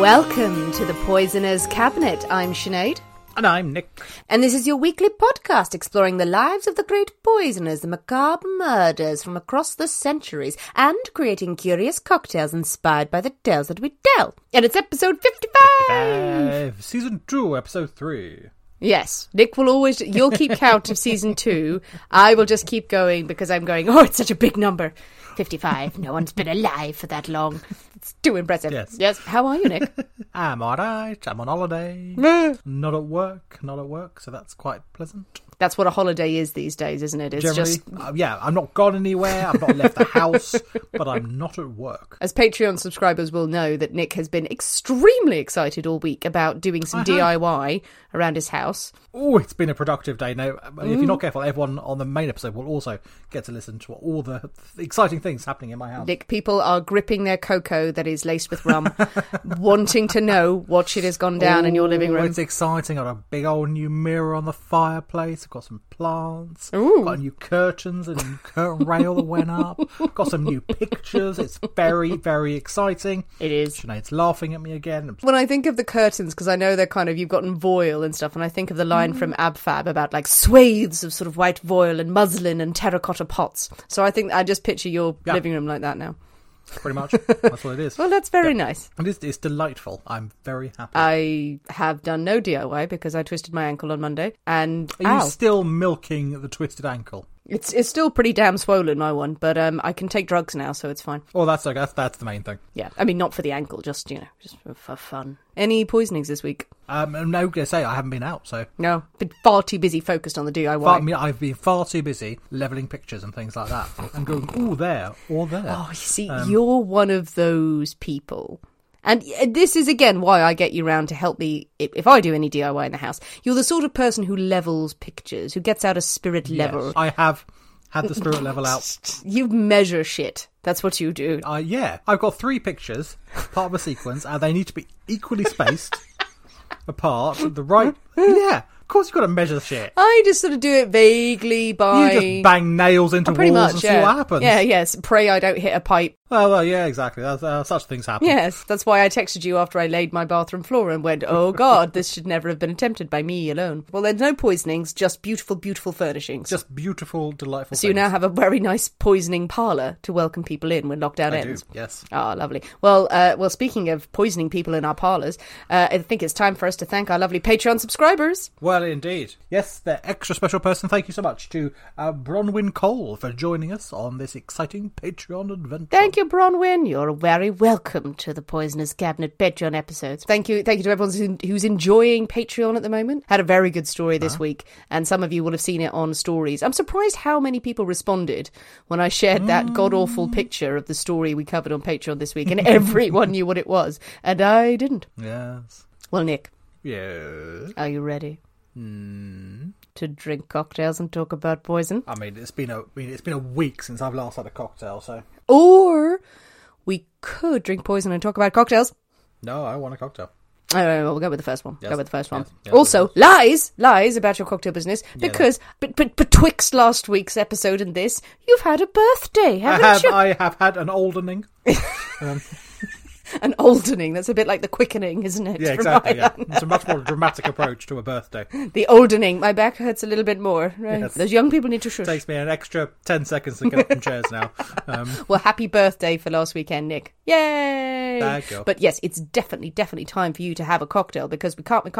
Welcome to The Poisoners' Cabinet. I'm Sinead. And I'm Nick. And this is your weekly podcast exploring the lives of the great poisoners, the macabre murders from across the centuries, and creating curious cocktails inspired by the tales that we tell. And it's episode 55! Season 2, episode 3. Yes, Nick will always, you'll keep count of season 2. I will just keep going because I'm going, oh, it's such a big number. 55, no one's been alive for that long. It's too impressive. Yes. How are you, Nick? I'm all right. I'm on holiday. Not at work, so that's quite pleasant. That's what a holiday is these days, isn't it? It's generally, just I'm not gone anywhere. I've not left the house, but I'm not at work. As Patreon subscribers will know, that Nick has been extremely excited all week about doing some DIY around his house. Oh, it's been a productive day. Now, if you're not careful, everyone on the main episode will also get to listen to all the exciting things happening in my house. Nick, people are gripping their cocoa that is laced with rum, wanting to know what shit has gone down in your living room. It's exciting. I've got a big old new mirror on the fireplace. I've got some plants. Ooh. Got new curtains and a new curtain rail that went up. Got some new pictures. It's very, very exciting. It is. Sinead's laughing at me again. When I think of the curtains, because I know they're kind of, you've gotten voile and stuff, and I think of the line from Abfab about like swathes of sort of white voile and muslin and terracotta pots. So I think I just picture your living room like that now. Pretty much. That's what it is. Well, that's very nice. And it's delightful. I'm very happy. I have done no DIY because I twisted my ankle on Monday. And Are you still milking the twisted ankle? It's still pretty damn swollen, my one, but I can take drugs now, so it's fine. Oh, that's okay. That's the main thing. Yeah. I mean, not for the ankle, just, just for fun. Any poisonings this week? No, I say I haven't been out, so... No, been far too busy focused on the DIY. I've been far too busy levelling pictures and things like that and going, oh, there, or there. Oh, you see, you're one of those people. And this is, again, why I get you round to help me if I do any DIY in the house. You're the sort of person who levels pictures, who gets out a spirit level. I have had the spirit level out. You measure shit. That's what you do. I've got 3 pictures, part of a sequence, and they need to be equally spaced apart. The right... Yeah. Of course you've got to measure shit. I just sort of do it vaguely by... You just bang nails into walls and see what happens. Yeah, yes. Pray I don't hit a pipe. Well, yeah, exactly. That's, such things happen. Yes, that's why I texted you after I laid my bathroom floor and went, oh God, this should never have been attempted by me alone. Well, there's no poisonings, just beautiful, beautiful furnishings. Just beautiful, delightful So things. You now have a very nice poisoning parlour to welcome people in when lockdown ends. I do, yes. Ah, lovely. Well, speaking of poisoning people in our parlours, I think it's time for us to thank our lovely Patreon subscribers. Well, indeed. Yes, the extra special person. Thank you so much to Bronwyn Cole for joining us on this exciting Patreon adventure. Thank you, Bronwyn. You're very welcome to the Poisoners' Cabinet Patreon episodes. Thank you to everyone who's enjoying Patreon at the moment. Had a very good story this week, and some of you will have seen it on stories. I'm surprised how many people responded when I shared that god-awful picture of the story we covered on Patreon this week, and everyone knew what it was, and I didn't. Yes. Well, Nick. Yeah. Are you ready? To drink cocktails and talk about poison. I mean, it's been a week since I've last had a cocktail, so. Or we could drink poison and talk about cocktails. No, I want a cocktail. We'll go with the first one. Yes. Go with the first one. Yes. Also, lies about your cocktail business, because betwixt last week's episode and this, you've had a birthday, haven't you? I have had an oldening. An oldening. That's a bit like the quickening, isn't it? Yeah, exactly. Yeah. It's a much more dramatic approach to a birthday. The oldening. My back hurts a little bit more. Right? Yes. Those young people need to shush. It takes me an extra 10 seconds to get up from chairs now. Well, happy birthday for last weekend, Nick. Yay! Thank you. But yes, it's definitely time for you to have a cocktail, because we can't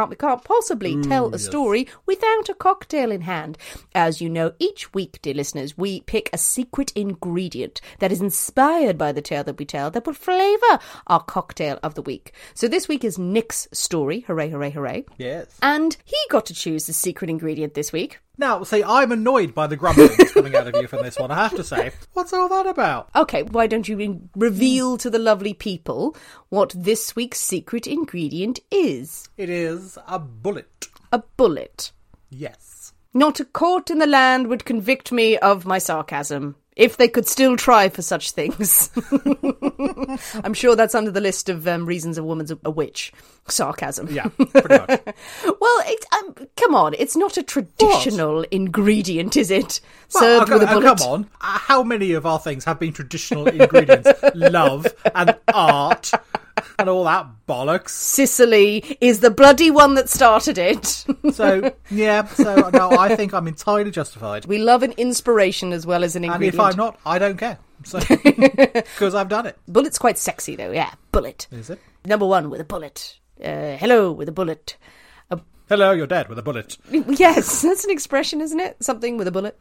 possibly tell a story without a cocktail in hand. As you know, each week, dear listeners, we pick a secret ingredient that is inspired by the tale that we tell that will flavour our cocktail of the week. So this week is Nick's story. Hooray, hooray, hooray. Yes. And he got to choose the secret ingredient this week. Now, see, I'm annoyed by the grumblings coming out of you from this one, I have to say. What's all that about? Okay, why don't you reveal to the lovely people what this week's secret ingredient is? It is a bullet. A bullet? Yes. Not a court in the land would convict me of my sarcasm. If they could still try for such things. I'm sure that's under the list of reasons a woman's a witch. Sarcasm. Yeah, pretty much. Well, come on. It's not a traditional ingredient, is it? Well, served with a bullet. Come on. How many of our things have been traditional ingredients? Love and art and all that bollocks. Sicily is the bloody one that started it. So no, I think I'm entirely justified. We love an inspiration as well as an ingredient. And if I'm not, I don't care. So, because I've done it. Bullet's quite sexy, though. Yeah, bullet. Is it? Number one with a bullet. Hello with a bullet. Hello, you're dead with a bullet. Yes, that's an expression, isn't it? Something with a bullet.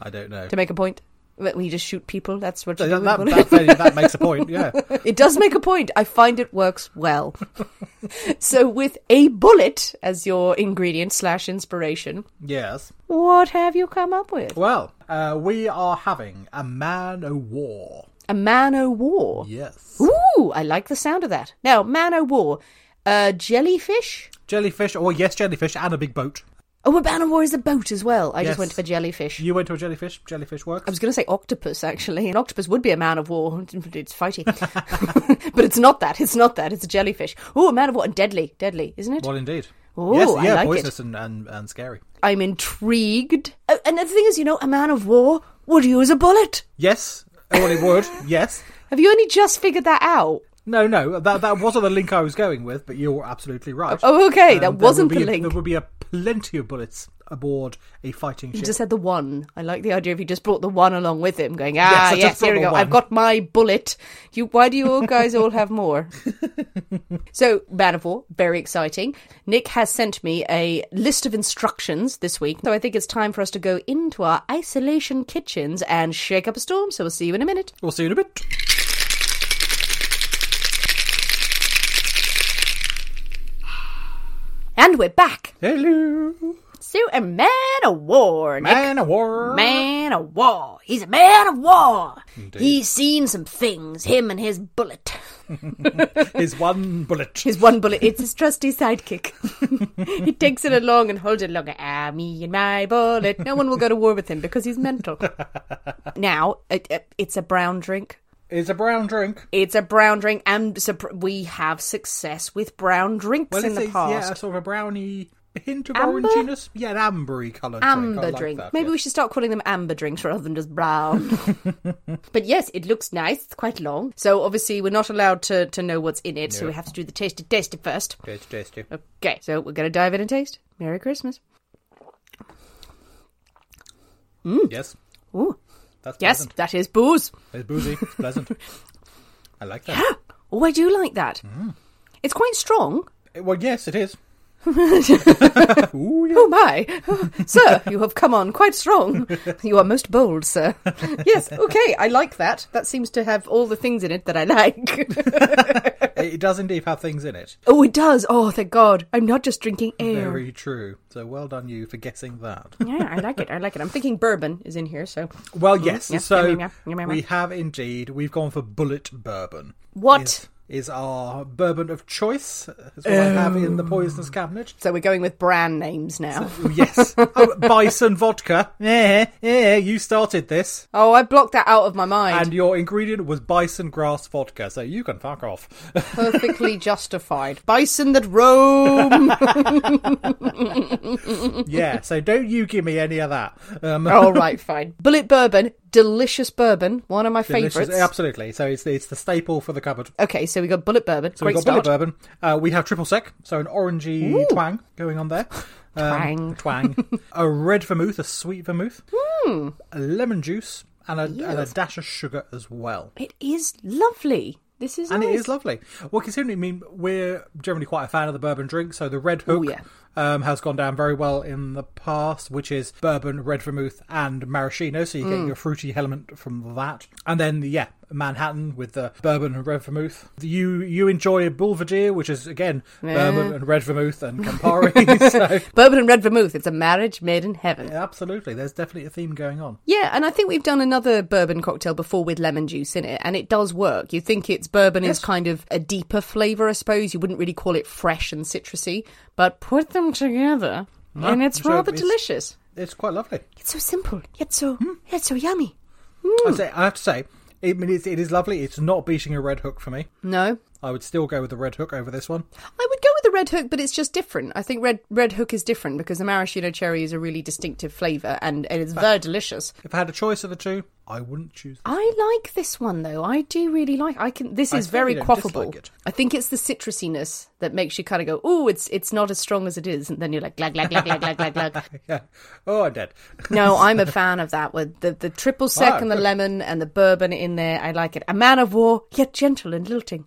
I don't know. To make a point. We just shoot people. That's what you do. That makes a point, yeah. It does make a point. I find it works well. So with a bullet as your ingredient / inspiration. Yes. What have you come up with? Well, we are having a man-o'-war. A man-o'-war? Yes. Ooh, I like the sound of that. Now, man-o'-war. Jellyfish? Jellyfish. Oh, yes, jellyfish and a big boat. Oh, a man-o'-war is a boat as well. I just went for jellyfish. You went to a jellyfish? Jellyfish works? I was going to say octopus, actually. An octopus would be a man-o'-war. It's fighty. But it's not that. It's not that. It's a jellyfish. Oh, a man-o'-war. And deadly. Deadly, isn't it? Well, indeed. Oh, yes, yeah, I like poisonous it. And scary. I'm intrigued. Oh, and the thing is, you know, a man-o'-war would use a bullet. Yes. Well, it would. Yes. Have you only just figured that out? No. That wasn't the link I was going with, but you're absolutely right. Oh, okay. That wasn't the link. There would be a plenty of bullets aboard a fighting ship. You just said the one. I like the idea if he just brought the one along with him, going, yes, here we go. One. I've got my bullet. Why do you all guys all have more? So, man of war, very exciting. Nick has sent me a list of instructions this week, so I think it's time for us to go into our isolation kitchens and shake up a storm. So we'll see you in a minute. We'll see you in a bit. And we're back. Hello. So a man-o'-war, Nick. Man-o'-war. Man-o'-war. He's a man-o'-war. Indeed. He's seen some things, him and his bullet. His one bullet. His one bullet. It's his trusty sidekick. He takes it along and holds it along. Me and my bullet. No one will go to war with him because he's mental. Now, it's a brown drink. It's a brown drink. It's a brown drink, and we have success with brown drinks in the past. Yeah, sort of a browny hint of oranginess. Yeah, an ambery coloured drink. Amber drink. Like that, Maybe we should start calling them amber drinks rather than just brown. But yes, it looks nice. It's quite long. So obviously we're not allowed to know what's in it, so we have to do the tasty first. Tasty. Okay, so we're going to dive in and taste. Merry Christmas. Mm. Yes. Ooh. That's pleasant. That is booze. It's boozy. It's pleasant. I like that. Yeah. Oh, I do like that. Mm. It's quite strong. Well, yes, it is. Ooh, yeah. Oh, my. Oh, sir, you have come on quite strong. You are most bold, sir. Yes, okay, I like that. That seems to have all the things in it that I like. It does indeed have things in it. Oh, it does. Oh, thank God. I'm not just drinking air. Very true. So well done you for guessing that. Yeah, I like it. I like it. I'm thinking bourbon is in here, so. Well, yes. Yeah, so we have indeed. We've gone for bullet bourbon. What? Yes. is our bourbon of choice, as I have in the Poisoners' Cabinet. So we're going with brand names now. So, yes. Oh, Bison Vodka. Yeah, you started this. Oh, I blocked that out of my mind. And your ingredient was Bison Grass Vodka, so you can fuck off. Perfectly justified. Bison that roam. Yeah, so don't you give me any of that. All right, fine. Bullet bourbon. Delicious bourbon, one of my favourites. Absolutely. So it's the staple for the cupboard. Okay, so we got bullet bourbon. So we've got bullet bourbon. We have triple sec, so an orangey twang going on there. Twang. A red vermouth, a sweet vermouth. A lemon juice and a dash of sugar as well. It is lovely. This is nice. It is lovely. Well, considering, I mean, we're generally quite a fan of the bourbon drink, so the Red Hook... Ooh, yeah. Has gone down very well in the past, which is bourbon, red vermouth and maraschino, so you get your fruity element from that. And then, Manhattan with the bourbon and red vermouth. You enjoy Belvedere, which is, again, bourbon and red vermouth and Campari. So. Bourbon and red vermouth, it's a marriage made in heaven. Yeah, absolutely, there's definitely a theme going on. Yeah, and I think we've done another bourbon cocktail before with lemon juice in it, and it does work. You think it's bourbon is kind of a deeper flavour, I suppose. You wouldn't really call it fresh and citrusy, but put them together and it's rather delicious. It's quite lovely. It's so simple, yet so yummy. I have to say, it is lovely. It's not beating a Red Hook for me. No. I would still go with the Red Hook over this one. I would go with the Red Hook, but it's just different. I think Red Hook is different because the maraschino cherry is a really distinctive flavour and it's very delicious. If I had a choice of the two, I wouldn't choose this. I like this one, though. I do really like it. This is very quaffable. I think it's the citrusiness that makes you kind of go, oh, it's not as strong as it is. And then you're like, glag, glag, glag, glag, glag, glag, glag. Yeah. Oh, I'm dead. No, I'm a fan of that with the triple sec and the lemon and the bourbon in there. I like it. A man of war, yet gentle and lilting.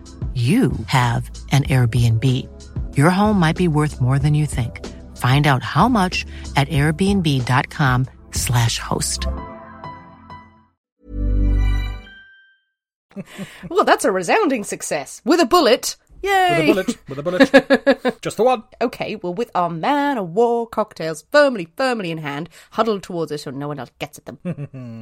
you have an Airbnb. Your home might be worth more than you think. Find out how much at airbnb.com/host. Well, that's a resounding success. With a bullet. Yay! With a bullet. Just the one. Okay, well, with our man of war cocktails firmly in hand, huddled towards us so no one else gets at them.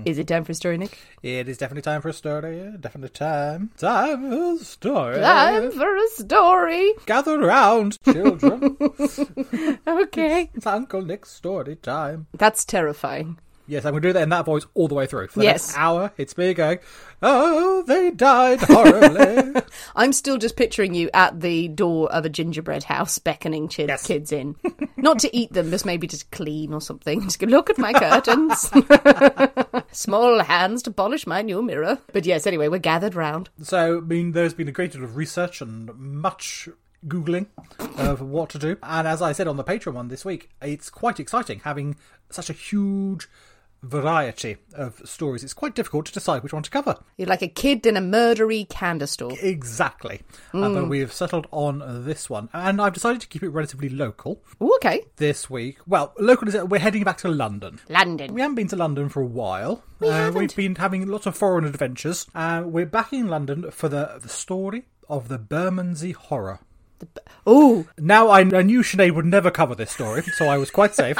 Is it time for a story, Nick? It is definitely time for a story. Definitely time. Time for a story. Time for a story. Gather round, children. Okay. It's Uncle Nick's story time. That's terrifying. Yes, I'm going to do that in that voice all the way through. For the next hour, it's me going, oh, they died horribly. I'm still just picturing you at the door of a gingerbread house beckoning kids in. Not to eat them, just maybe just clean or something. Just go, look at my curtains. Small hands to polish my new mirror. But yes, anyway, we're gathered round. So, I mean, there's been a great deal of research and much Googling of what to do. And as I said on the Patreon one this week, it's quite exciting having such a huge variety of stories. It's quite difficult to decide which one to cover. You're like a kid in a murdery candor store. Exactly. But we have settled on this one. And I've decided to keep it relatively local. Ooh, okay. This week. Well, local is we're heading back to London. London. We haven't been to London for a while. We've been having lots of foreign adventures. We're back in London for the story of the Bermondsey Horror. Oh! Now I knew Sinead would never cover this story, so I was quite safe.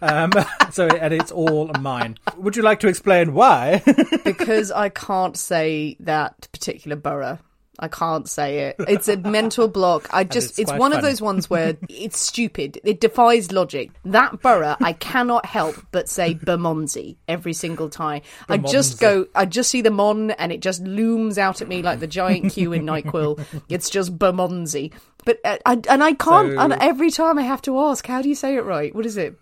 And it's all mine. Would you like to explain why? Because I can't say that particular borough. I can't say it. It's a mental block. It's one funny. Of those ones where it's stupid. It defies logic. That borough, I cannot help but say Bermondsey every single time. Bermondsey. I just see the Mon and it just looms out at me like the giant Q in NyQuil. It's just Bermondsey. But I can't. So, and every time I have to ask, how do you say it right? What is it?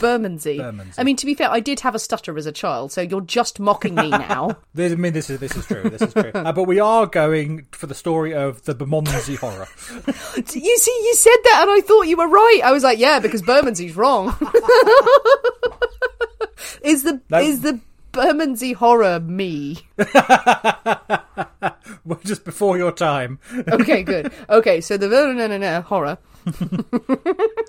Bermondsey. I mean, to be fair, I did have a stutter as a child, so you're just mocking me now. I mean, this is true. This is true. But we are going for the story of the Bermondsey Horror. You see, you said that, and I thought you were right. I was like, yeah, because Bermondsey's wrong. Is the Bermondsey Horror me? Well, just before your time. Okay, good. Okay, so the horror.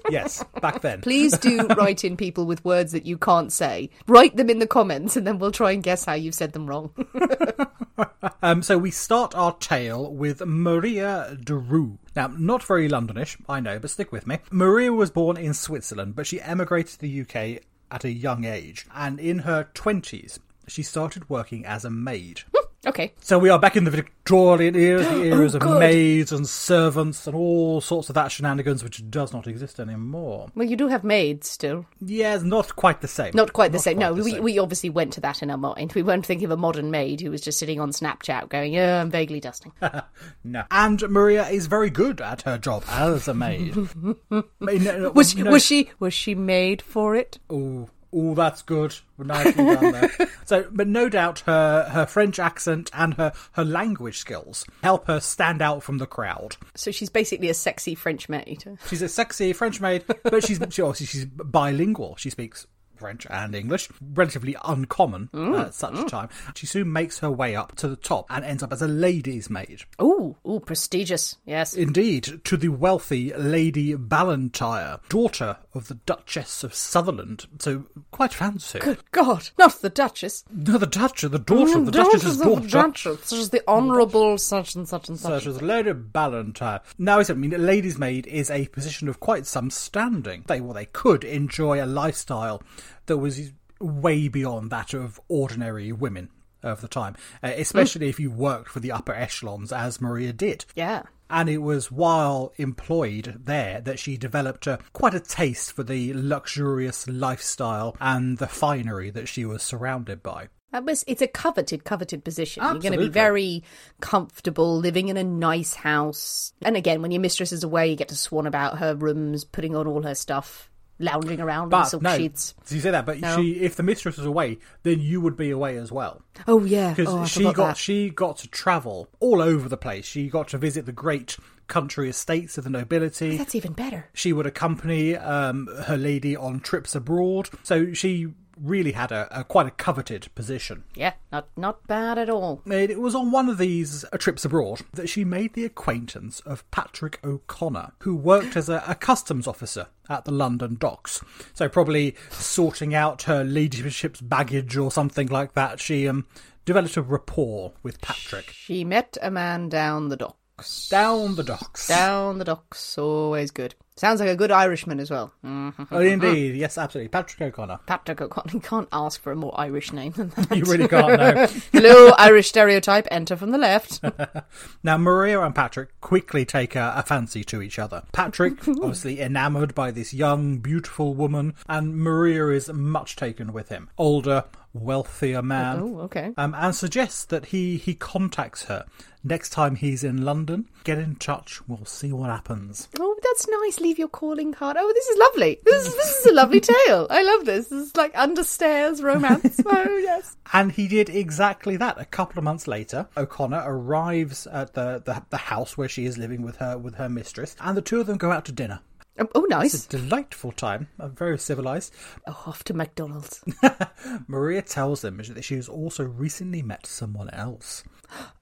Yes, back then. Please do write in, people, with words that you can't say. Write them in the comments and then we'll try and guess how you've said them wrong. So we start our tale with Marie de Roux. Now, not very Londonish, I know, but stick with me. Maria was born in Switzerland, but she emigrated to the UK at a young age. And in her 20s, she started working as a maid. Okay. So we are back in the Victorian era, the eras of maids and servants and all sorts of that shenanigans, which does not exist anymore. Well, you do have maids still. Yes, not quite the same. We obviously went to that in our mind. We weren't thinking of a modern maid who was just sitting on Snapchat going, yeah, I'm vaguely dusting. No. And Maria is very good at her job as a maid. Was she made for it? Oh, that's good. Nicely done there. So, but no doubt her French accent and her language skills help her stand out from the crowd. So she's basically a sexy French maid. She's a sexy French maid, but she's bilingual. She speaks French and English, relatively uncommon at such a time. She soon makes her way up to the top and ends up as a lady's maid. Ooh, prestigious, yes. Indeed, to the wealthy Lady Ballantyre, daughter of the Duchess of Sutherland. So, quite fancy. Good God, not the Duchess. No, the Duchess, the daughter of the Duchess's daughter. Such as the Honourable such and such and such. Such as Lady Ballantyre. Now, a lady's maid is a position of quite some standing. They could enjoy a lifestyle that was way beyond that of ordinary women of the time, especially if you worked for the upper echelons, as Maria did. Yeah. And it was while employed there that she developed quite a taste for the luxurious lifestyle and the finery that she was surrounded by. It's a coveted position. Absolutely. You're going to be very comfortable living in a nice house. And again, when your mistress is away, you get to swan about her rooms, putting on all her stuff. Lounging around in silk sheets. You say that, but if the mistress was away, then you would be away as well. Oh yeah, because she got to travel all over the place. She got to visit the great country estates of the nobility. That's even better. She would accompany her lady on trips abroad, so she really had a quite a coveted position. Yeah, not bad at all. It was on one of these trips abroad that she made the acquaintance of Patrick O'Connor, who worked as a customs officer at the London docks. So probably sorting out her ladyship's baggage or something like that, she developed a rapport with Patrick. She met a man down the dock. docks. Down the docks. Down the docks. Always good. Sounds like a good Irishman as well. Oh, indeed. Yes, absolutely. Patrick O'Connor. Patrick O'Connor. You can't ask for a more Irish name than that. You really can't, no. Hello, Irish stereotype. Enter from the left. Now, Maria and Patrick quickly take a fancy to each other. Patrick, obviously enamoured by this young, beautiful woman, and Maria is much taken with him. Older, wealthier man. Oh, okay. And suggests that he contacts her. Next time he's in London, get in touch. We'll see what happens. Oh, that's nice. Leave your calling card. Oh, this is lovely. This is a lovely tale. I love this. This is like understairs romance. Oh, yes. And he did exactly that. A couple of months later, O'Connor arrives at the house where she is living with her mistress, and the two of them go out to dinner. Oh, nice. It's a delightful time. I'm very civilised. Oh, off to McDonald's. Maria tells them that she has also recently met someone else.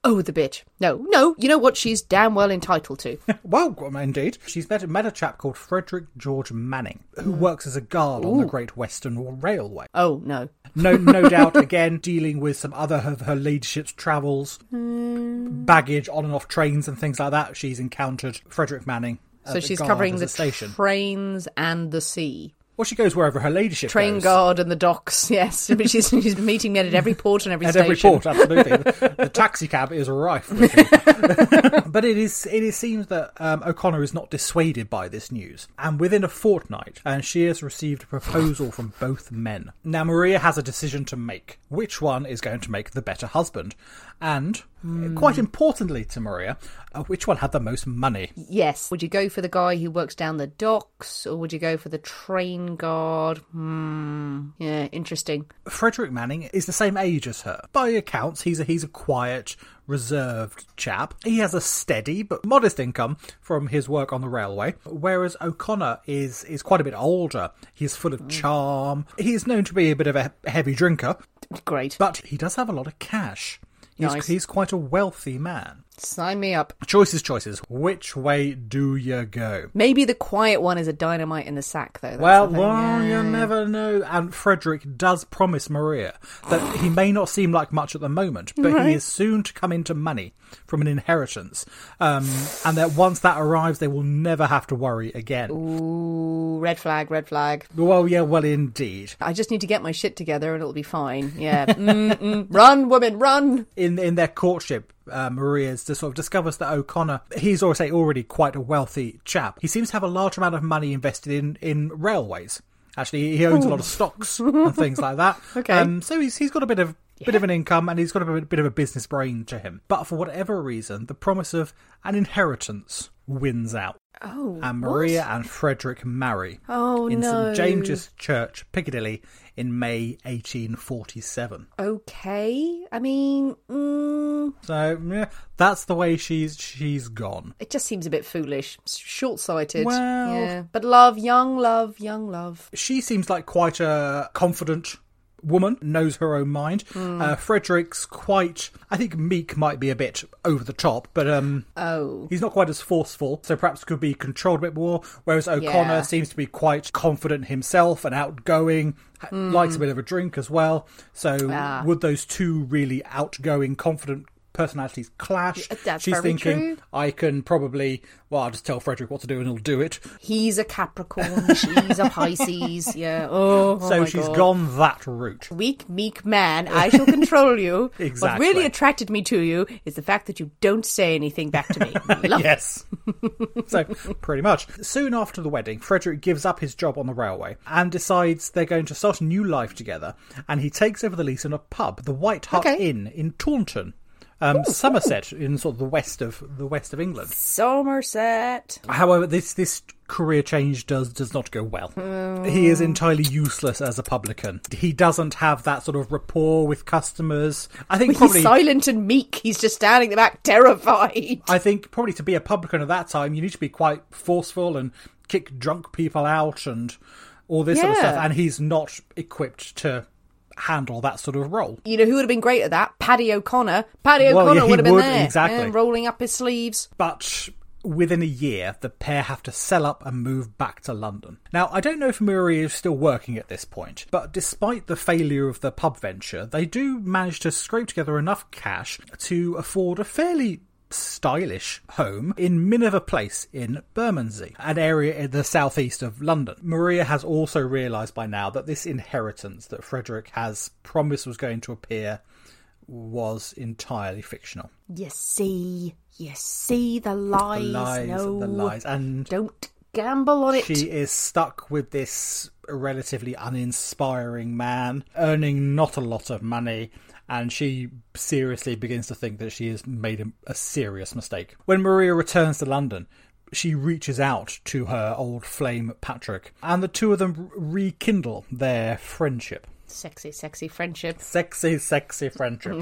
Oh, the bitch. No, you know what? She's damn well entitled to. Well, indeed. She's met a chap called Frederick George Manning, who works as a guard on the Great Western Railway. Oh, no. No doubt, again, dealing with some other of her ladyship's travels, baggage on and off trains and things like that. She's encountered Frederick Manning. So she's covering the trains and the sea. Well, she goes wherever her ladyship goes. Train guard and the docks, yes. But she's meeting men at every port and every station. At every port, absolutely. The taxi cab is rife with people. But it seems that O'Connor is not dissuaded by this news. And within a fortnight, she has received a proposal from both men. Now, Maria has a decision to make. Which one is going to make the better husband? And... quite importantly to Maria, which one had the most money? Yes. Would you go for the guy who works down the docks, or would you go for the train guard? Yeah, interesting. Frederick Manning is the same age as her. By accounts, he's a quiet, reserved chap. He has a steady but modest income from his work on the railway, whereas O'Connor is quite a bit older. He's full of charm. He is known to be a bit of a heavy drinker. Great. But he does have a lot of cash. Nice. He's quite a wealthy man. Sign me up. Choices. Which way do you go? Maybe the quiet one is a dynamite in the sack, though. Well, you never know. And Frederick does promise Maria that he may not seem like much at the moment, but he is soon to come into money from an inheritance. And that once that arrives, they will never have to worry again. Ooh, red flag. Well, yeah, well, indeed. I just need to get my shit together and it'll be fine. Yeah. Run, woman, run! In their courtship, Maria's sort of discovers that O'Connor, he's already quite a wealthy chap. He seems to have a large amount of money invested in railways. Actually, he owns a lot of stocks and things like that. Okay. So he's got a bit of an income, and he's got a bit of a business brain to him. But for whatever reason, the promise of an inheritance wins out. Oh, and Maria and Frederick marry in St. James's Church, Piccadilly, in May 1847. Okay, I mean, so yeah, that's the way she's gone. It just seems a bit foolish, short-sighted. Well, yeah. But love, young love. She seems like quite a confident woman, knows her own mind. Frederick's quite, I think meek might be a bit over the top, but he's not quite as forceful, so perhaps could be controlled a bit more, whereas O'Connor seems to be quite confident himself and outgoing, likes a bit of a drink as well, so would those two really outgoing, confident personalities clash? That's she's thinking true. I can probably, I'll just tell Frederick what to do and he'll do it. He's a Capricorn, she's a Pisces. Yeah. So she's gone that route. Weak, meek man, I shall control you. Exactly. What really attracted me to you is the fact that you don't say anything back to me. Yes. So pretty much. Soon after the wedding, Frederick gives up his job on the railway and decides they're going to start a new life together, and he takes over the lease in a pub, the White Hart Inn in Taunton. Somerset, in sort of the west of England. Somerset. However, this career change does not go well. He is entirely useless as a publican. He doesn't have that sort of rapport with customers. I think he's silent and meek. He's just standing back, terrified. I think probably to be a publican at that time, you need to be quite forceful and kick drunk people out and all this sort of stuff. And he's not equipped to handle that sort of role. You know who would have been great at that? Paddy O'Connor would have been there. Exactly. And rolling up his sleeves. But within a year, the pair have to sell up and move back to London. Now, I don't know if Maria is still working at this point, but despite the failure of the pub venture, they do manage to scrape together enough cash to afford a fairly stylish home in Minver Place in Bermondsey, an area in the southeast of London. Maria has also realised by now that this inheritance that Frederick has promised was going to appear was entirely fictional. You see the lies. The lies. And don't gamble on it. She is stuck with this relatively uninspiring man, earning not a lot of money, and she seriously begins to think that she has made a serious mistake. When Maria returns to London, she reaches out to her old flame Patrick, and the two of them rekindle their friendship. Sexy friendship.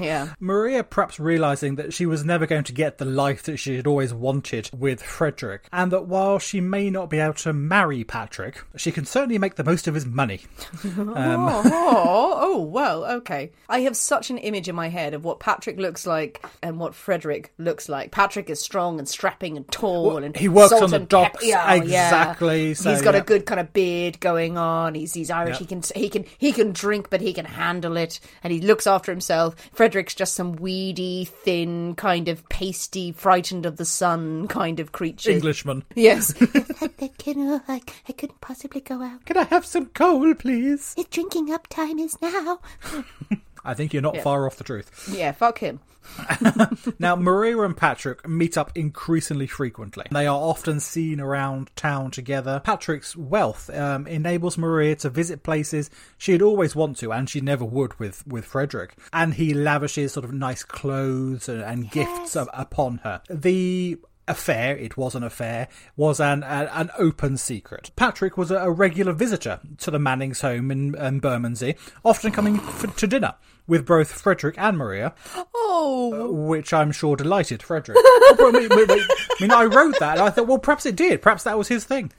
Yeah. Maria perhaps realising that she was never going to get the life that she had always wanted with Frederick, and that while she may not be able to marry Patrick, she can certainly make the most of his money. Okay. I have such an image in my head of what Patrick looks like and what Frederick looks like. Patrick is strong and strapping and tall. Well, and he works on the docks. Exactly. Yeah. So, he's got a good kind of beard going on. He's Irish. Yeah. He can drink, but he can handle it, and he looks after himself. Frederick's just some weedy, thin, kind of pasty, frightened of the sun kind of creature. Englishman. Yes. I couldn't possibly go out. Can I have some coal, please? It's drinking up time is now. I think you're not far off the truth. Yeah, fuck him. Now, Maria and Patrick meet up increasingly frequently. They are often seen around town together. Patrick's wealth enables Maria to visit places she had always wanted to, and she never would with Frederick. And he lavishes sort of nice clothes and gifts upon her. The affair, it was an affair, was an open secret. Patrick was a regular visitor to the Mannings' home in Bermondsey, often coming to dinner with both Frederick and Maria. Oh! Which I'm sure delighted Frederick. I mean, I wrote that and I thought, well, perhaps it did. Perhaps that was his thing.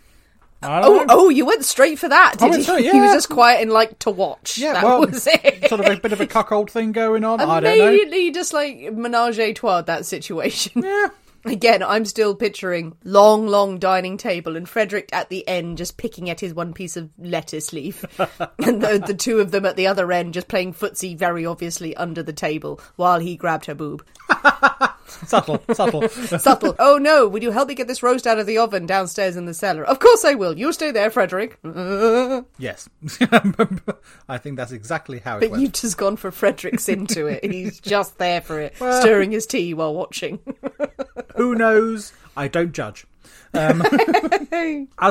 Oh, you went straight for that, did you? So, yeah. He was just quiet and liked to watch. Yeah, that was it. Sort of a bit of a cuckold thing going on. I don't know. Immediately just like menage a trois, that situation. Yeah. Again, I'm still picturing long dining table and Frederick at the end just picking at his one piece of lettuce leaf and the two of them at the other end just playing footsie very obviously under the table while he grabbed her boob. Subtle. Subtle. Oh, no. Will you help me get this roast out of the oven downstairs in the cellar? Of course I will. You stay there, Frederick. Yes. I think that's exactly how it went. But you've just gone for Frederick's into it. He's just there for it, stirring his tea while watching. Who knows? I don't judge. As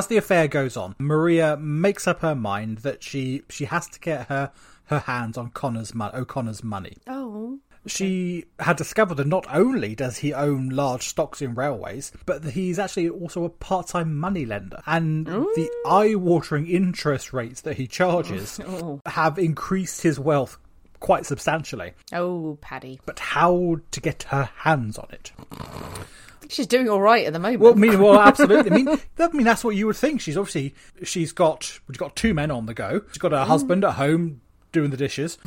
the affair goes on, Maria makes up her mind that she has to get her hands on O'Connor's money. Oh. She had discovered that not only does he own large stocks in railways, but he's actually also a part-time moneylender. And the eye-watering interest rates that he charges have increased his wealth quite substantially. Oh, Paddy. But how to get her hands on it? I think she's doing all right at the moment. Well, absolutely. I mean, that's what you would think. She's got two men on the go. She's got her husband at home doing the dishes.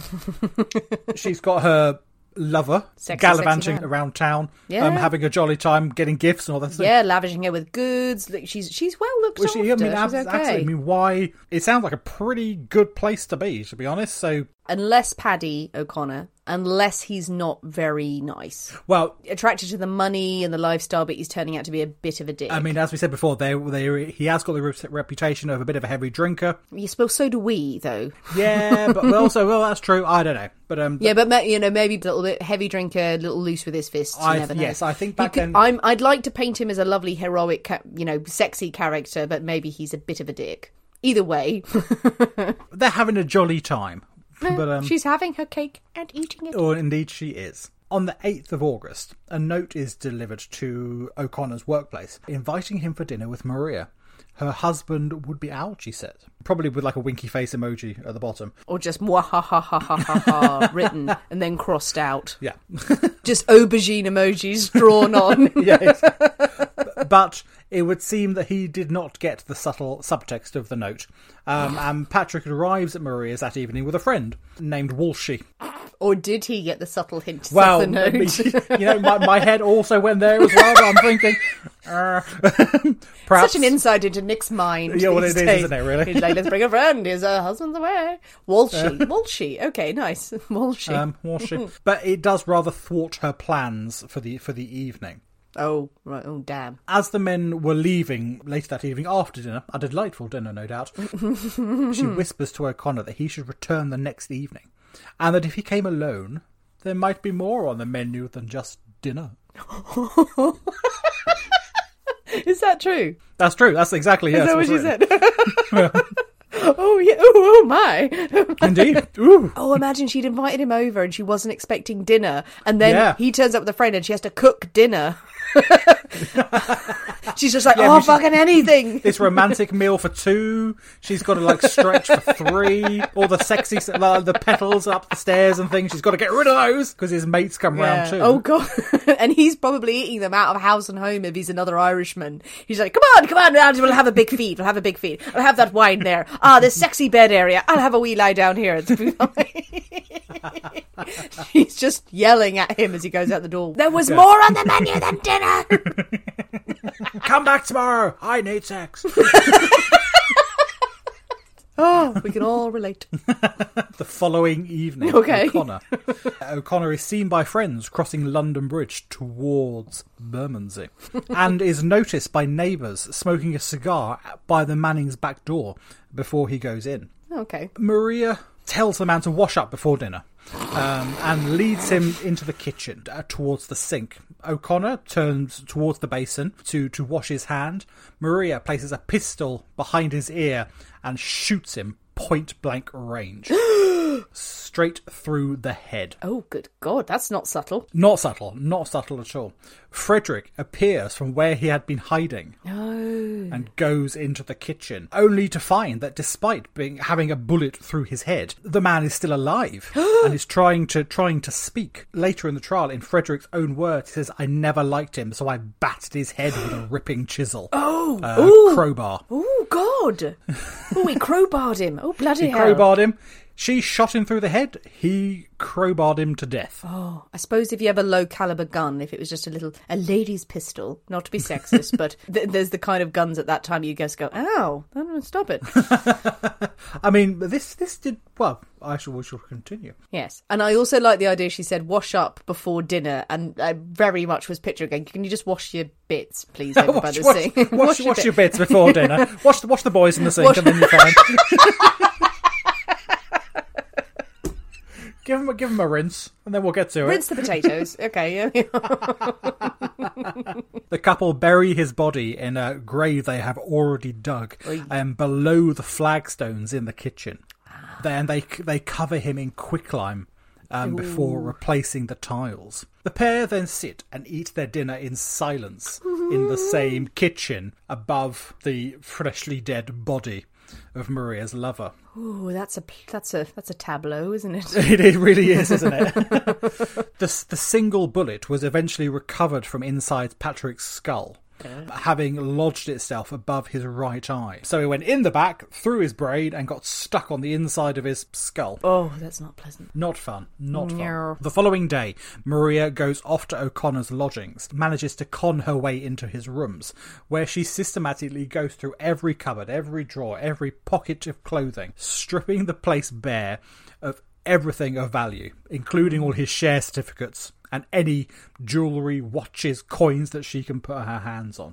She's got her lover gallivanting around town, having a jolly time, getting gifts and all that stuff. Yeah, lavishing her with goods. Look, she's well looked after. Absolutely. I mean, why? It sounds like a pretty good place to be honest. So, unless Paddy O'Connor, unless he's not very nice, well, attracted to the money and the lifestyle, but he's turning out to be a bit of a dick. I mean, as we said before, he has got the reputation of a bit of a heavy drinker. You suppose so do we, though. Yeah, but also, well, that's true. I don't know, but maybe a little bit heavy drinker, a little loose with his fists. You never know. Yes, I think back then. I'd like to paint him as a lovely, heroic, sexy character, but maybe he's a bit of a dick. Either way, they're having a jolly time. But she's having her cake and eating it. Or indeed she is. On the 8th of August, a note is delivered to O'Connor's workplace, inviting him for dinner with Maria. Her husband would be out, she said. Probably with like a winky face emoji at the bottom. Or just mwahahahahaha written and then crossed out. Yeah. Just aubergine emojis drawn on. But it would seem that he did not get the subtle subtext of the note. And Patrick arrives at Maria's that evening with a friend named Walshy. Or did he get the subtle hint to Sutherland? You know, my head also went there as well, but I'm thinking... Perhaps. Such an insight into Nick's mind. Yeah, well, it is, isn't it, really? He's like, let's bring a friend. His husband's away. Walshy. Okay, nice. Walshy. But it does rather thwart her plans for the evening. Oh, right. Oh, damn. As the men were leaving later that evening after dinner, a delightful dinner, no doubt, she whispers to O'Connor that he should return the next evening, and that if he came alone, there might be more on the menu than just dinner. Is that true? That's true. That's exactly, yes. Is that what she said? Oh, yeah. Oh, my. Indeed. Ooh. Oh, imagine she'd invited him over and she wasn't expecting dinner. And then he turns up with a friend and she has to cook dinner. She's just like, fucking anything. This romantic meal for two. She's got to, like, stretch for three. All the sexy, the petals up the stairs and things. She's got to get rid of those because his mates come round too. Oh, God. And he's probably eating them out of house and home if he's another Irishman. He's like, come on, we'll have a big feed. I'll have that wine there. This sexy bed area. I'll have a wee lie down here. She's just yelling at him as he goes out the door. There was more on the menu than dinner. Come back tomorrow. I need sex. Oh, we can all relate. The following evening, O'Connor is seen by friends crossing London Bridge towards Bermondsey and is noticed by neighbours smoking a cigar by the Manning's back door before he goes in. Okay. Maria tells the man to wash up before dinner and leads him into the kitchen towards the sink. O'Connor turns towards the basin to wash his hand. Maria places a pistol behind his ear and shoots him point-blank range. Straight through the head. Oh, good God, that's not subtle. Not subtle at all. Frederick appears from where he had been hiding and goes into the kitchen, only to find that despite having a bullet through his head, the man is still alive and is trying to speak. Later in the trial, in Frederick's own words, he says, "I never liked him, so I battered his head with a ripping chisel." Oh, crowbar. Oh, God. Oh, he crowbarred him. Oh, bloody hell. He crowbarred him. She shot him through the head. He crowbarred him to death. Oh, I suppose if you have a low-caliber gun, if it was just a lady's pistol, not to be sexist, but there's the kind of guns at that time you just go, ow, stop it. I mean, this did, well, we shall continue. Yes, and I also like the idea she said, wash up before dinner, and I very much was picturing, can you just wash your bits, please, over by the sink? Wash your bits before dinner. Wash the boys in the sink and then you're fine. Give him a rinse, and then we'll get to it. Rinse the potatoes. Okay. The couple bury his body in a grave they have already dug, below the flagstones in the kitchen. Then they cover him in quicklime before replacing the tiles. The pair then sit and eat their dinner in silence in the same kitchen above the freshly dead body of Maria's lover. Ooh, that's a tableau, isn't it? It really is, isn't it? The single bullet was eventually recovered from inside Patrick's skull, having lodged itself above his right eye. So it went in the back, through his brain, and got stuck on the inside of his skull. Oh, that's not pleasant. Not fun. The following day, Maria goes off to O'Connor's lodgings, manages to con her way into his rooms, where she systematically goes through every cupboard, every drawer, every pocket of clothing, stripping the place bare of everything of value, including all his share certificates and any jewellery, watches, coins that she can put her hands on.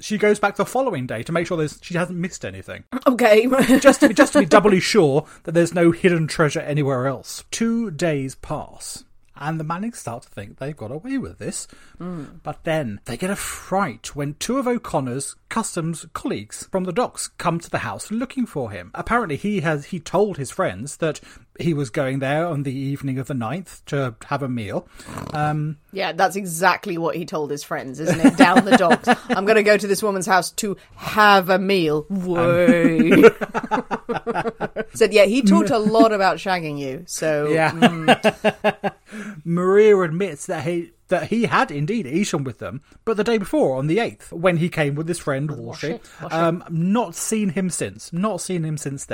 She goes back the following day to make sure she hasn't missed anything. Okay. just to be doubly sure that there's no hidden treasure anywhere else. 2 days pass, and the Mannings start to think they've got away with this. But then they get a fright when two of O'Connor's customs colleagues from the docks come to the house looking for him. Apparently he told his friends that he was going there on the evening of the 9th to have a meal. Yeah, that's exactly what he told his friends, isn't it? Down the docks. I'm going to go to this woman's house to have a meal. Whoa. Said, yeah, he talked a lot about shagging you. So, yeah. Maria admits that he had indeed eaten with them, but the day before, on the 8th, when he came with his friend Walshy, not seen him since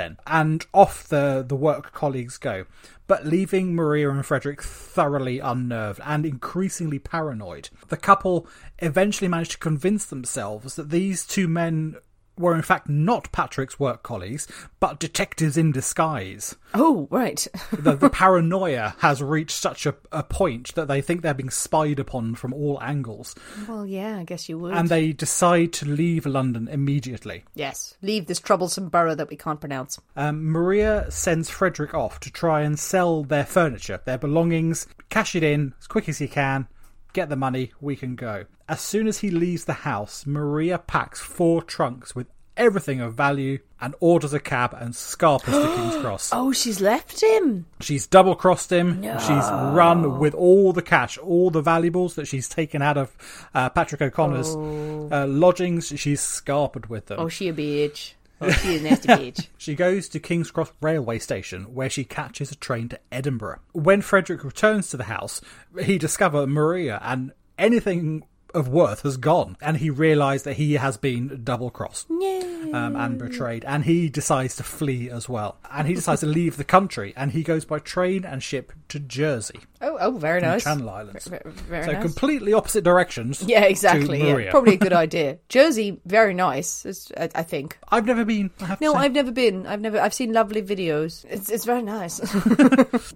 then, and off the work colleagues go. but leaving Maria and Frederick thoroughly unnerved and increasingly paranoid. The couple eventually managed to convince themselves that these two men were in fact not Patrick's work colleagues, but detectives in disguise. Oh, right. The paranoia has reached such a point that they think they're being spied upon from all angles. Well, yeah, I guess you would. And they decide to leave London immediately. Yes, leave this troublesome borough that we can't pronounce. Maria sends Frederick off to try and sell their furniture, their belongings, cash it in as quick as he can, get the money, we can go. As soon as he leaves the house, Maria packs 4 trunks with everything of value and orders a cab and scarpers to King's Cross. Oh, she's left him. She's double-crossed him. No. She's run with all the cash, all the valuables that she's taken out of Patrick O'Connor's lodgings. She's scarpered with them. Oh, she a bitch. Oh, she a nasty bitch. She goes to King's Cross railway station, where she catches a train to Edinburgh. When Frederick returns to the house, he discovers Maria and anything of worth has gone, and he realised that he has been double-crossed and betrayed, and he decides to flee as well, and he decides to leave the country, and he goes by train and ship to Jersey. Oh, very nice. Channel Islands. Very so nice. Completely opposite directions. Yeah, exactly. To Maria. Yeah. Probably a good idea. Jersey, very nice. I think. I've never been. I've never been. I've seen lovely videos. It's very nice.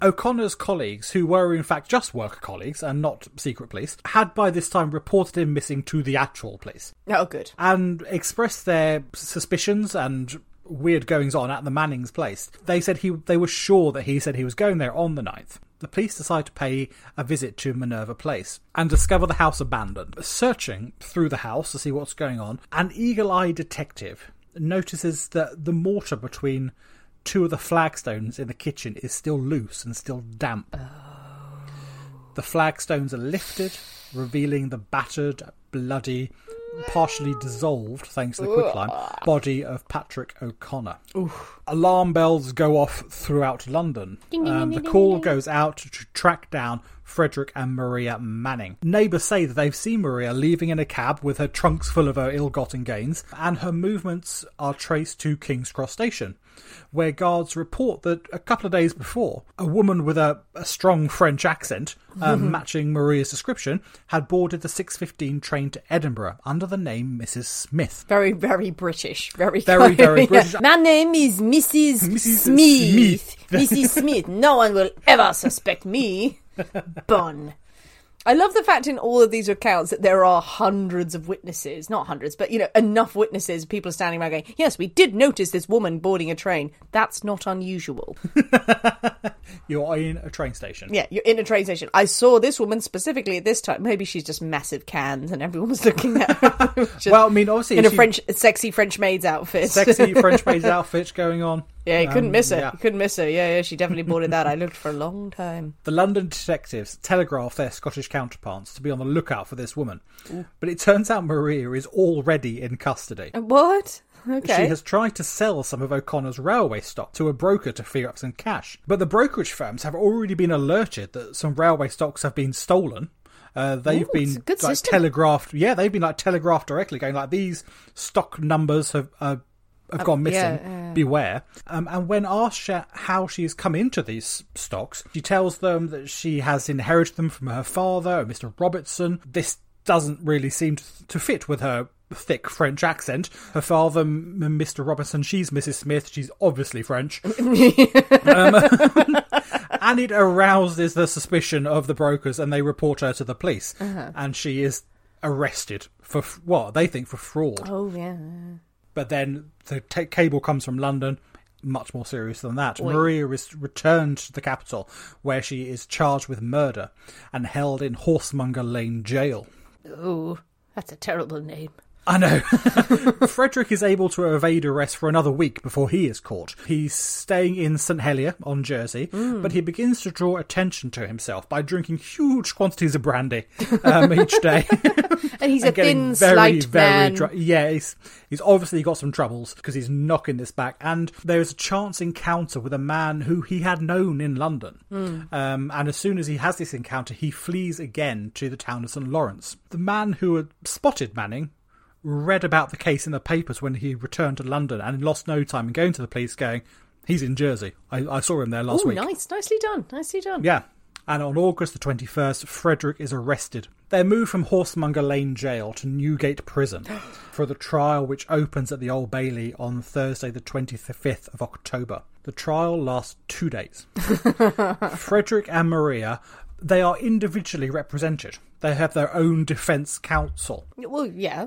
O'Connor's colleagues, who were in fact just work colleagues and not secret police, had by this time reported him missing to the actual police. Oh, good. And expressed their suspicions and weird goings on at the Manning's place. They said they were sure that he said he was going there on the 9th. The police decide to pay a visit to Minerva Place and discover the house abandoned. Searching through the house to see what's going on, an eagle-eyed detective notices that the mortar between 2 of the flagstones in the kitchen is still loose and still damp. Oh. The flagstones are lifted, revealing the battered, bloody, partially dissolved, thanks to the quicklime, body of Patrick O'Connor. Oof. Alarm bells go off throughout London. The call goes out to track down Frederick and Maria Manning. Neighbours say that they've seen Maria leaving in a cab with her trunks full of her ill-gotten gains, and her movements are traced to King's Cross Station, where guards report that a couple of days before, a woman with a strong French accent, matching Maria's description, had boarded the 6:15 train to Edinburgh under the name Mrs. Smith. Very, very British. Very, very British. Yeah. My name is Mrs. Smith. Mrs. Smith. No one will ever suspect me. Bun. I love the fact in all of these accounts that there are hundreds of witnesses. Not hundreds, but, enough witnesses. People are standing around going, yes, we did notice this woman boarding a train. That's not unusual. You're in a train station. Yeah, you're in a train station. I saw this woman specifically at this time. Maybe she's just massive cans and everyone was looking at her. Well, I mean, obviously. In sexy French maid's outfit. Sexy French maid's outfit going on. Yeah, you couldn't miss her. Yeah. You couldn't miss her. Yeah, she definitely boarded that. I looked for a long time. The London detectives telegraph their Scottish counterparts to be on the lookout for this woman. Ooh. But it turns out Maria is already in custody. What? Okay. She has tried to sell some of O'Connor's railway stock to a broker to free up some cash. But the brokerage firms have already been alerted that some railway stocks have been stolen. They've been telegraphed. Yeah, they've been telegraphed directly, going like, these stock numbers have gone missing. Yeah. Beware. And when asked how she has come into these stocks, she tells them that she has inherited them from her father, Mr. Robertson. This doesn't really seem to fit with her thick French accent. Her father, Mr. Robertson, she's Mrs. Smith. She's obviously French. And it arouses the suspicion of the brokers, and they report her to the police. Uh-huh. And she is arrested for what they think for fraud. Oh, yeah. But then the cable comes from London, much more serious than that. Oy. Maria is returned to the capital, where she is charged with murder and held in Horsemonger Lane Jail. Oh, that's a terrible name. I know. Frederick is able to evade arrest for another week before he is caught. He's staying in Saint Helier on Jersey, but he begins to draw attention to himself by drinking huge quantities of brandy each day. And he's a thin, slight man. Yeah, he's obviously got some troubles because he's knocking this back. And there is a chance encounter with a man who he had known in London. And as soon as he has this encounter, he flees again to the town of St. Lawrence. The man who had spotted Manning read about the case in the papers when he returned to London and lost no time in going to the police going, He's in Jersey. I saw him there last week. Oh, nice. Nicely done. Yeah. And on August the 21st, Frederick is arrested. They're moved from Horsemonger Lane Jail to Newgate Prison for the trial, which opens at the Old Bailey on Thursday the 25th of October. The trial lasts 2 days. Frederick and Maria, they are individually represented. They have their own defence counsel. Well, yeah.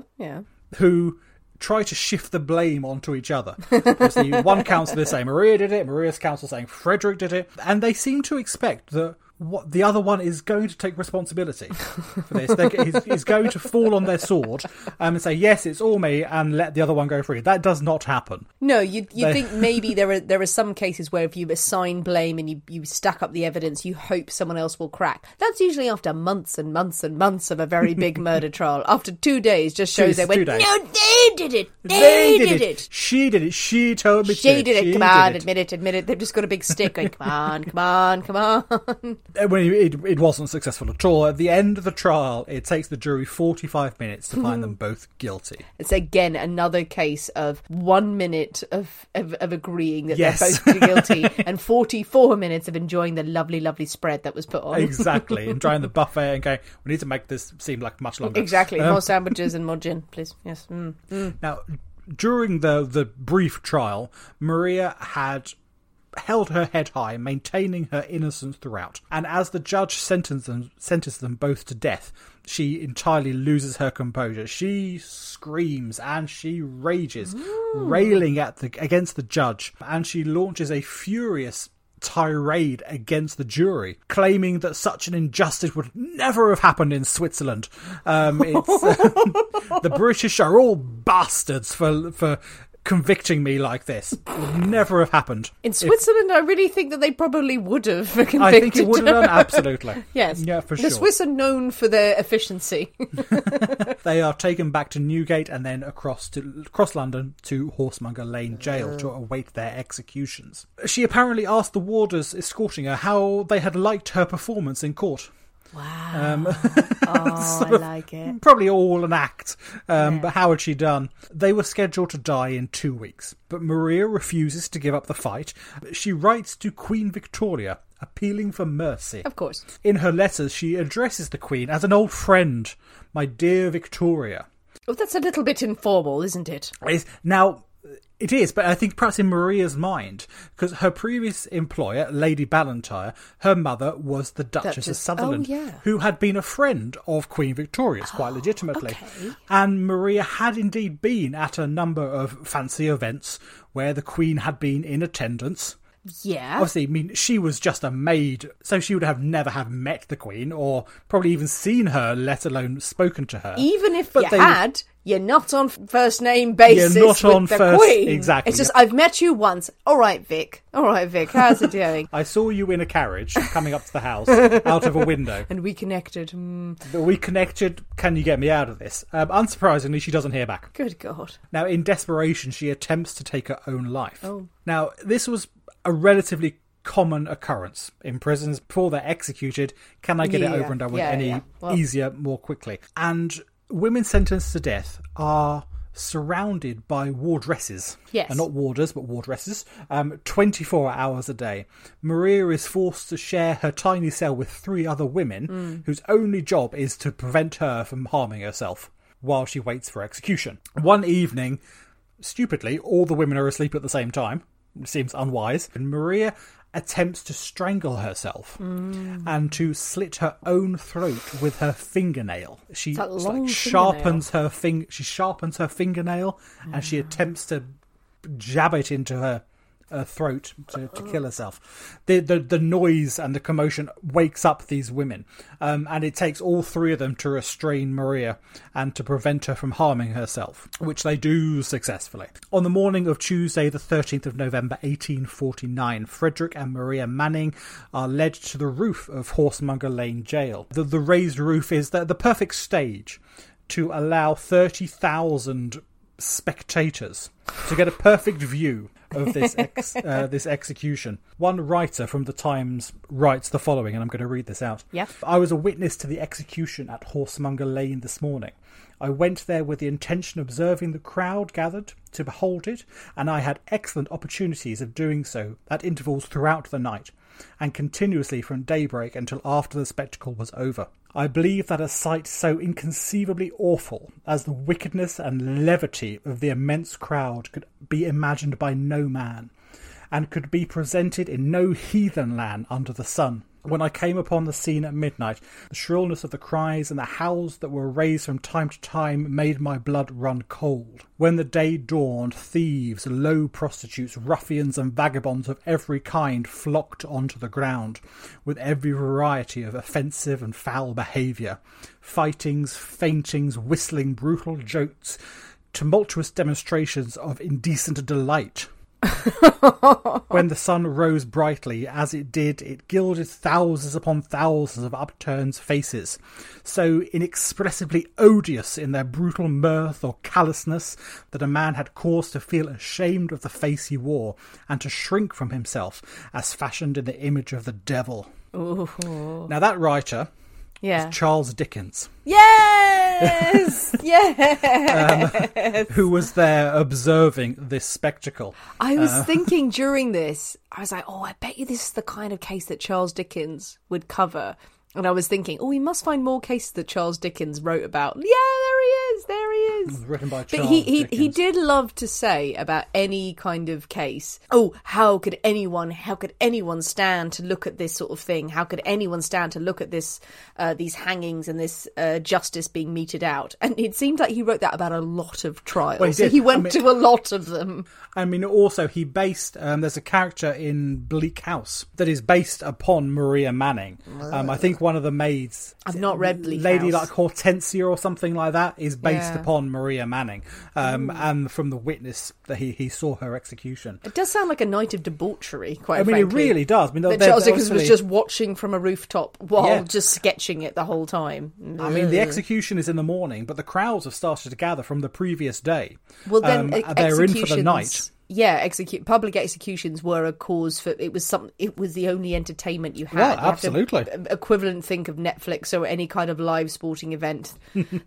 Who try to shift the blame onto each other. Obviously, one counsellor is saying Maria did it, Maria's counsel saying Frederick did it, and they seem to expect that what the other one is going to take responsibility for this. He's going to fall on their sword and say, yes, it's all me, and let the other one go free. That does not happen. No, you think maybe there are some cases where if you assign blame and you stack up the evidence, you hope someone else will crack. That's usually after months and months and months of a very big murder trial. After 2 days, just shows they went, no, they did it. They did it. She did it. She told me she did it. Come on, admit it. They've just got a big stick going, come on. When it wasn't successful at all. At the end of the trial, it takes the jury 45 minutes to find them both guilty. It's again another case of 1 minute of agreeing that they're both guilty and 44 minutes of enjoying the lovely, lovely spread that was put on. Exactly. And trying the buffet and going, we need to make this seem like much longer. Exactly. More sandwiches and more gin, please. Yes. Now, during the brief trial, Maria had held her head high, maintaining her innocence throughout. And as the judge sentenced them both to death, she entirely loses her composure. She screams and she rages, railing against the judge. And she launches a furious tirade against the jury, claiming that such an injustice would never have happened in Switzerland. The British are all bastards for convicting me like this. It would never have happened. In Switzerland, I really think that they probably would have convicted. I think it would have done, absolutely. Yes. Yeah, for sure. The Swiss are known for their efficiency. They are taken back to Newgate and then across London to Horsemonger Lane Jail to await their executions. She apparently asked the warders escorting her how they had liked her performance in court. Wow. I like it. Probably all an act, but how had she done? They were scheduled to die in 2 weeks, but Maria refuses to give up the fight. She writes to Queen Victoria, appealing for mercy. Of course. In her letters, she addresses the Queen as an old friend, my dear Victoria. Oh, that's a little bit informal, isn't it? Now, it is, but I think perhaps in Maria's mind, because her previous employer, Lady Ballantyre, her mother was the Duchess of Sutherland, who had been a friend of Queen Victoria's, quite legitimately. Okay. And Maria had indeed been at a number of fancy events where the Queen had been in attendance. Yeah. Obviously, I mean, she was just a maid, so she would have never have met the Queen or probably even seen her, let alone spoken to her. Even if you had, you're not on first name basis with the Queen. Exactly. It's just, I've met you once. All right, Vic. How's it doing? I saw you in a carriage coming up to the house out of a window. And we connected. We connected. Can you get me out of this? Unsurprisingly, she doesn't hear back. Good God. Now, in desperation, she attempts to take her own life. Oh. Now, this was a relatively common occurrence in prisons. Before they're executed, can I get it over and done with easier, more quickly? And women sentenced to death are surrounded by wardresses. Yes. And not warders, but wardresses. 24 hours a day. Maria is forced to share her tiny cell with three other women whose only job is to prevent her from harming herself while she waits for execution. One evening, stupidly, all the women are asleep at the same time. Seems unwise. And Maria attempts to strangle herself and to slit her own throat with her fingernail. She sharpens her fingernail and she attempts to jab it into her throat to kill herself. The noise and the commotion wakes up these women, and it takes all three of them to restrain Maria and to prevent her from harming herself, which they do successfully. On the morning of Tuesday the 13th of November 1849, Frederick and Maria Manning are led to the roof of Horsemonger Lane Jail. The raised roof is the perfect stage to allow 30,000 spectators to get a perfect view of this this execution. One writer from the Times writes the following, and I'm going to read this out. Yep. I was a witness to the execution at Horsemonger Lane this morning. I went there with the intention of observing the crowd gathered to behold it, and I had excellent opportunities of doing so at intervals throughout the night, and continuously from daybreak until after the spectacle was over. I believe that a sight so inconceivably awful as the wickedness and levity of the immense crowd could be imagined by no man, and could be presented in no heathen land under the sun. When I came upon the scene at midnight, the shrillness of the cries and the howls that were raised from time to time made my blood run cold. When the day dawned, thieves, low prostitutes, ruffians and vagabonds of every kind flocked onto the ground, with every variety of offensive and foul behaviour. Fightings, faintings, whistling, brutal jokes, tumultuous demonstrations of indecent delight. When the sun rose brightly, as it did, it gilded thousands upon thousands of upturned faces, so inexpressibly odious in their brutal mirth or callousness that a man had cause to feel ashamed of the face he wore, and to shrink from himself as fashioned in the image of the devil. Ooh. Now that writer... Yeah. It's Charles Dickens. Yes! Yes! Who was there observing this spectacle. I was thinking during this, I was like, oh, I bet you this is the kind of case that Charles Dickens would cover. And I was thinking, oh, we must find more cases that Charles Dickens wrote about. Yeah, there he is. Written by Charles Dickens. He did love to say about any kind of case, oh, how could anyone stand to look at this sort of thing? How could anyone stand to look at this, these hangings and this justice being meted out? And it seemed like he wrote that about a lot of trials. Well, he went to a lot of them. I mean, also he based, there's a character in Bleak House that is based upon Marie Manning. I think one of the maids, I've not read Bleak Lady House. Like Hortensia or something like that is based upon Marie Manning, and from the witness that he saw her execution. It does sound like a night of debauchery, quite frankly. It really does. I mean, that Charles Dickens was just watching from a rooftop while just sketching it the whole time. I mean, the execution is in the morning, but the crowds have started to gather from the previous day. Well, then they're in for the night. Yeah, public executions were a cause for... It was the only entertainment you had. Yeah, absolutely. Equivalent think of Netflix or any kind of live sporting event.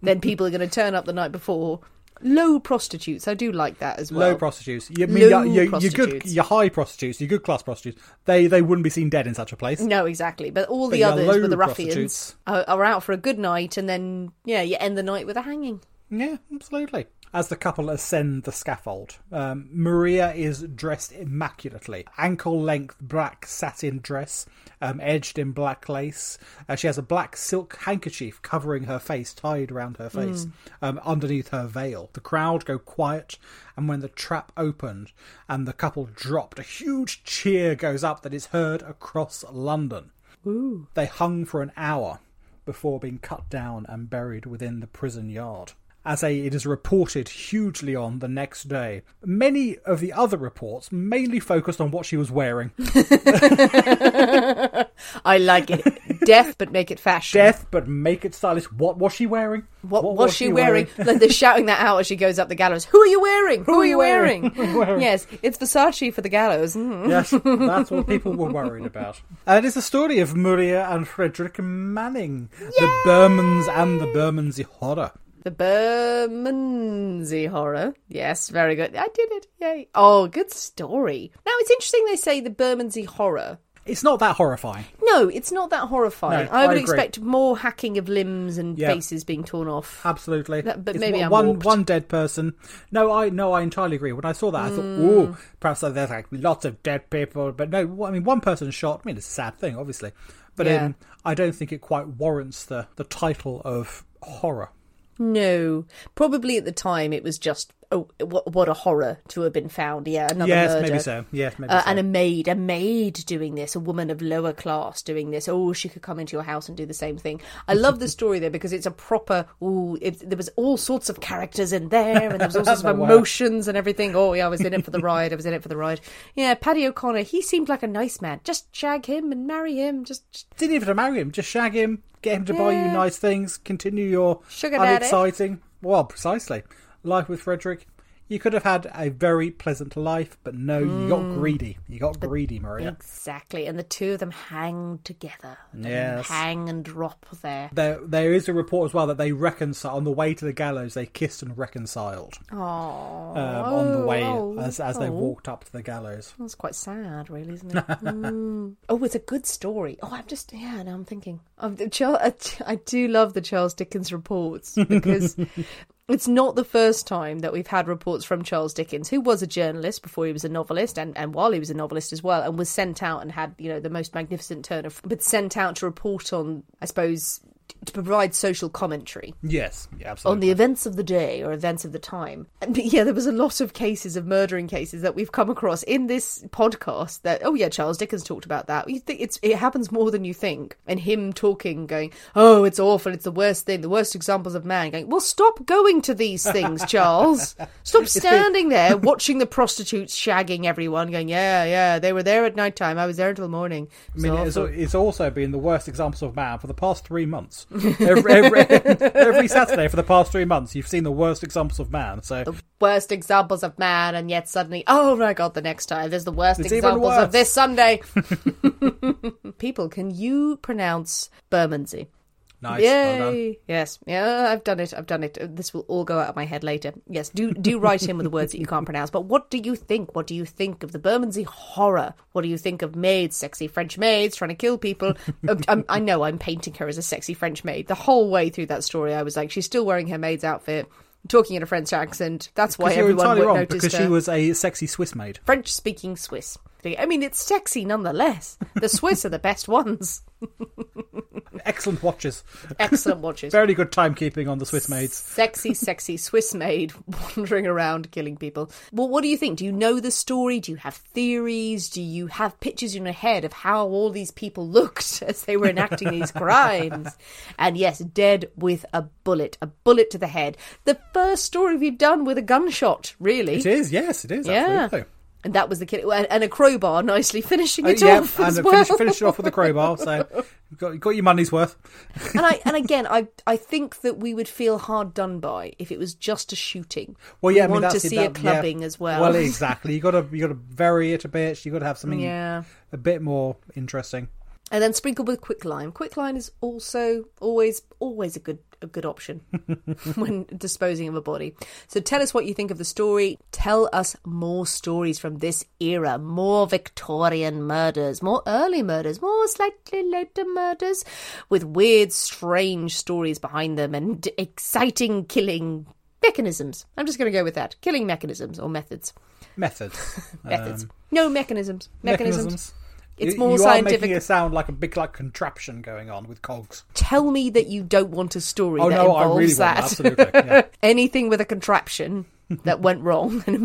Then people are going to turn up the night before. Low prostitutes. I do like that as well. Low prostitutes. You mean your high prostitutes, your good class prostitutes, they wouldn't be seen dead in such a place. No, exactly. But all the others with the ruffians are out for a good night, and then, you end the night with a hanging. Yeah, absolutely. As the couple ascend the scaffold, Maria is dressed immaculately. Ankle-length black satin dress, edged in black lace. She has a black silk handkerchief covering her face, tied around her face, underneath her veil. The crowd go quiet, and when the trap opened and the couple dropped, a huge cheer goes up that is heard across London. Ooh. They hung for an hour before being cut down and buried within the prison yard. It is reported hugely on the next day. Many of the other reports mainly focused on what she was wearing. I like it. Death, but make it fashion. Death, but make it stylish. What was she wearing? What was she wearing? Like they're shouting that out as she goes up the gallows. Who are you wearing? Who are you wearing? Yes, it's Versace for the gallows. Mm. Yes, that's what people were worried about. And it's the story of Maria and Frederick Manning. Yay! The Bermons and the Bermondsey Horror. The Bermondsey Horror. Yes, very good. I did it. Yay. Oh, good story. Now, it's interesting they say the Bermondsey Horror. It's not that horrifying. No, it's not that horrifying. No, I would expect more hacking of limbs and faces being torn off. Absolutely. But maybe I'm warped. One dead person. No, I entirely agree. When I saw that, I thought, ooh, perhaps there's like lots of dead people. But no, I mean, one person shot. I mean, it's a sad thing, obviously. But I don't think it quite warrants the title of horror. No, probably at the time it was just, oh, what a horror to have been found. Yeah, another murder. Yes, maybe so. And a maid doing this, a woman of lower class doing this. Oh, she could come into your house and do the same thing. I love the story there because it's a proper, there was all sorts of characters in there and there was all sorts of emotions and everything. Oh, yeah, I was in it for the ride. Yeah, Paddy O'Connor, he seemed like a nice man. Just shag him and marry him. Didn't even have to marry him, just shag him. Get him to buy you nice things. Continue your sugar unexciting... Daddy. Well, precisely. Life with Frederick. you could have had a very pleasant life, but no, you got greedy. You got greedy, Maria. Exactly, and the two of them hang together. Yes. Hang and drop there. There is a report as well that they reconciled on the way to the gallows. They kissed and reconciled. On the way as they walked up to the gallows. That's quite sad, really, isn't it? Oh, it's a good story. Oh, I'm just, now I'm thinking. I do love the Charles Dickens reports because... It's not the first time that we've had reports from Charles Dickens, who was a journalist before he was a novelist, and while he was a novelist as well, and was sent out and had, the most magnificent but sent out to report on, I suppose, to provide social commentary. Yes, absolutely. On the events of the day or events of the time. And there was a lot of cases of murdering cases that we've come across in this podcast that, Charles Dickens talked about that. You think it happens more than you think. And him talking, going, oh, it's awful, it's the worst thing, the worst examples of man. Going, well, stop going to these things, Charles. Stop standing there watching the prostitutes shagging everyone, going, they were there at night time, I was there until morning. I mean, it's also been the worst examples of man for the past 3 months. Every Saturday for the past 3 months, you've seen the worst examples of man. So the worst examples of man, and yet suddenly, oh my God, the next time there's the worst examples of this Sunday. People, can you pronounce Bermondsey? Nice. Yay. Well done. Yes. Yeah, I've done it. This will all go out of my head later. Yes, do write in with the words that you can't pronounce. But what do you think? What do you think of the Bermondsey horror? What do you think of maids, sexy French maids trying to kill people? I know I'm painting her as a sexy French maid. The whole way through that story, I was like, she's still wearing her maid's outfit, talking in a French accent. That's why everyone would notice her. Because she was a sexy Swiss maid. French-speaking Swiss. I mean, it's sexy nonetheless. The Swiss are the best ones. Excellent watches. Very good timekeeping on the Swiss maids. Sexy Swiss maid wandering around killing people. Well, what do you think? Do you know the story? Do you have theories? Do you have pictures in your head of how all these people looked as they were enacting these crimes? And yes, dead with a bullet to the head. The first story we've done with a gunshot, really. It is, yes, it is. Yeah. Absolutely. And that was the kid, and a crowbar, nicely finishing it off. And finished it off with a crowbar. So you got your money's worth. And again, I think that we would feel hard done by if it was just a shooting. Well, yeah, we want to see a clubbing as well. Well, exactly. You got to vary it a bit. You got to have something a bit more interesting. And then sprinkle with quicklime. Quicklime is also always a good option when disposing of a body. So tell us what you think of the story. Tell us more stories from this era, more Victorian murders, more early murders, more slightly later murders with weird, strange stories behind them and exciting killing mechanisms. I'm just going to go with that. Killing mechanisms or methods. Methods. No, mechanisms. Mechanisms. It's more scientific. You are making it sound like a big contraption going on with cogs. Tell me that you don't want a story that involves that. Absolutely. Yeah. Anything with a contraption that went wrong and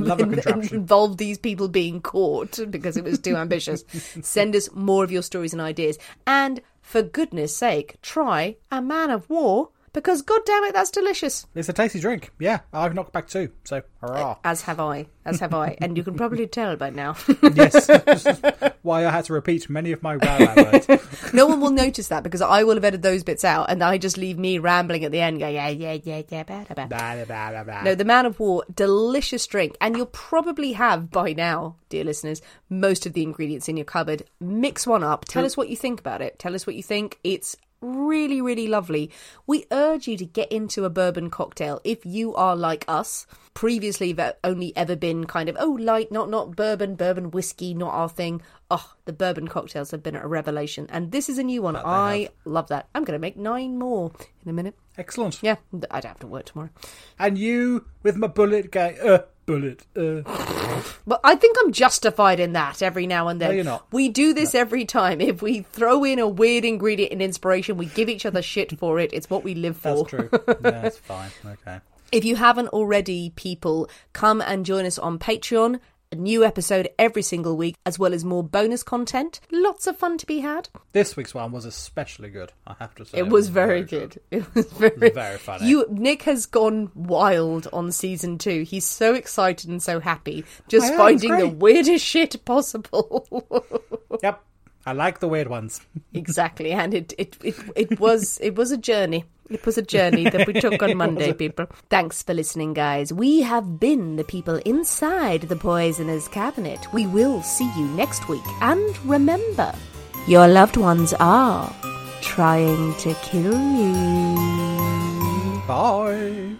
involved these people being caught because it was too ambitious. Send us more of your stories and ideas. And for goodness sake, try a man of war. Because, goddammit, that's delicious. It's a tasty drink. Yeah, I've knocked back two, so hurrah. As have I. And you can probably tell by now. Yes. Why I had to repeat many of my wow words. No one will notice that because I will have edited those bits out and I just leave me rambling at the end going, yeah, blah, blah, blah. No, the Man of War, delicious drink. And you'll probably have, by now, dear listeners, most of the ingredients in your cupboard. Mix one up. Tell us what you think about it. Tell us what you think. It's really, really lovely. We urge you to get into a bourbon cocktail if you are like us. Previously, they've only ever been kind of, light, not bourbon whiskey, not our thing. Oh, the bourbon cocktails have been a revelation. And this is a new one. I love that. I'm going to make 9 more in a minute. Excellent. Yeah, I don't have to work tomorrow. And you, with my bullet, go, bullet. But I think I'm justified in that every now and then. No, you're not. We do this every time. If we throw in a weird ingredient and inspiration, we give each other shit for it. It's what we live for. That's true. Yeah, that's fine. Okay. If you haven't already, people, come and join us on Patreon. A new episode every single week, as well as more bonus content. Lots of fun to be had. This week's one was especially good, I have to say. It was very good. It was very funny. Nick has gone wild on season 2. He's so excited and so happy, just finding the weirdest shit possible. Yep, I like the weird ones. Exactly, and it was a journey. It was a journey that we took on Monday, people. Thanks for listening, guys. We have been the people inside the Poisoners' Cabinet. We will see you next week. And remember, your loved ones are trying to kill you. Bye.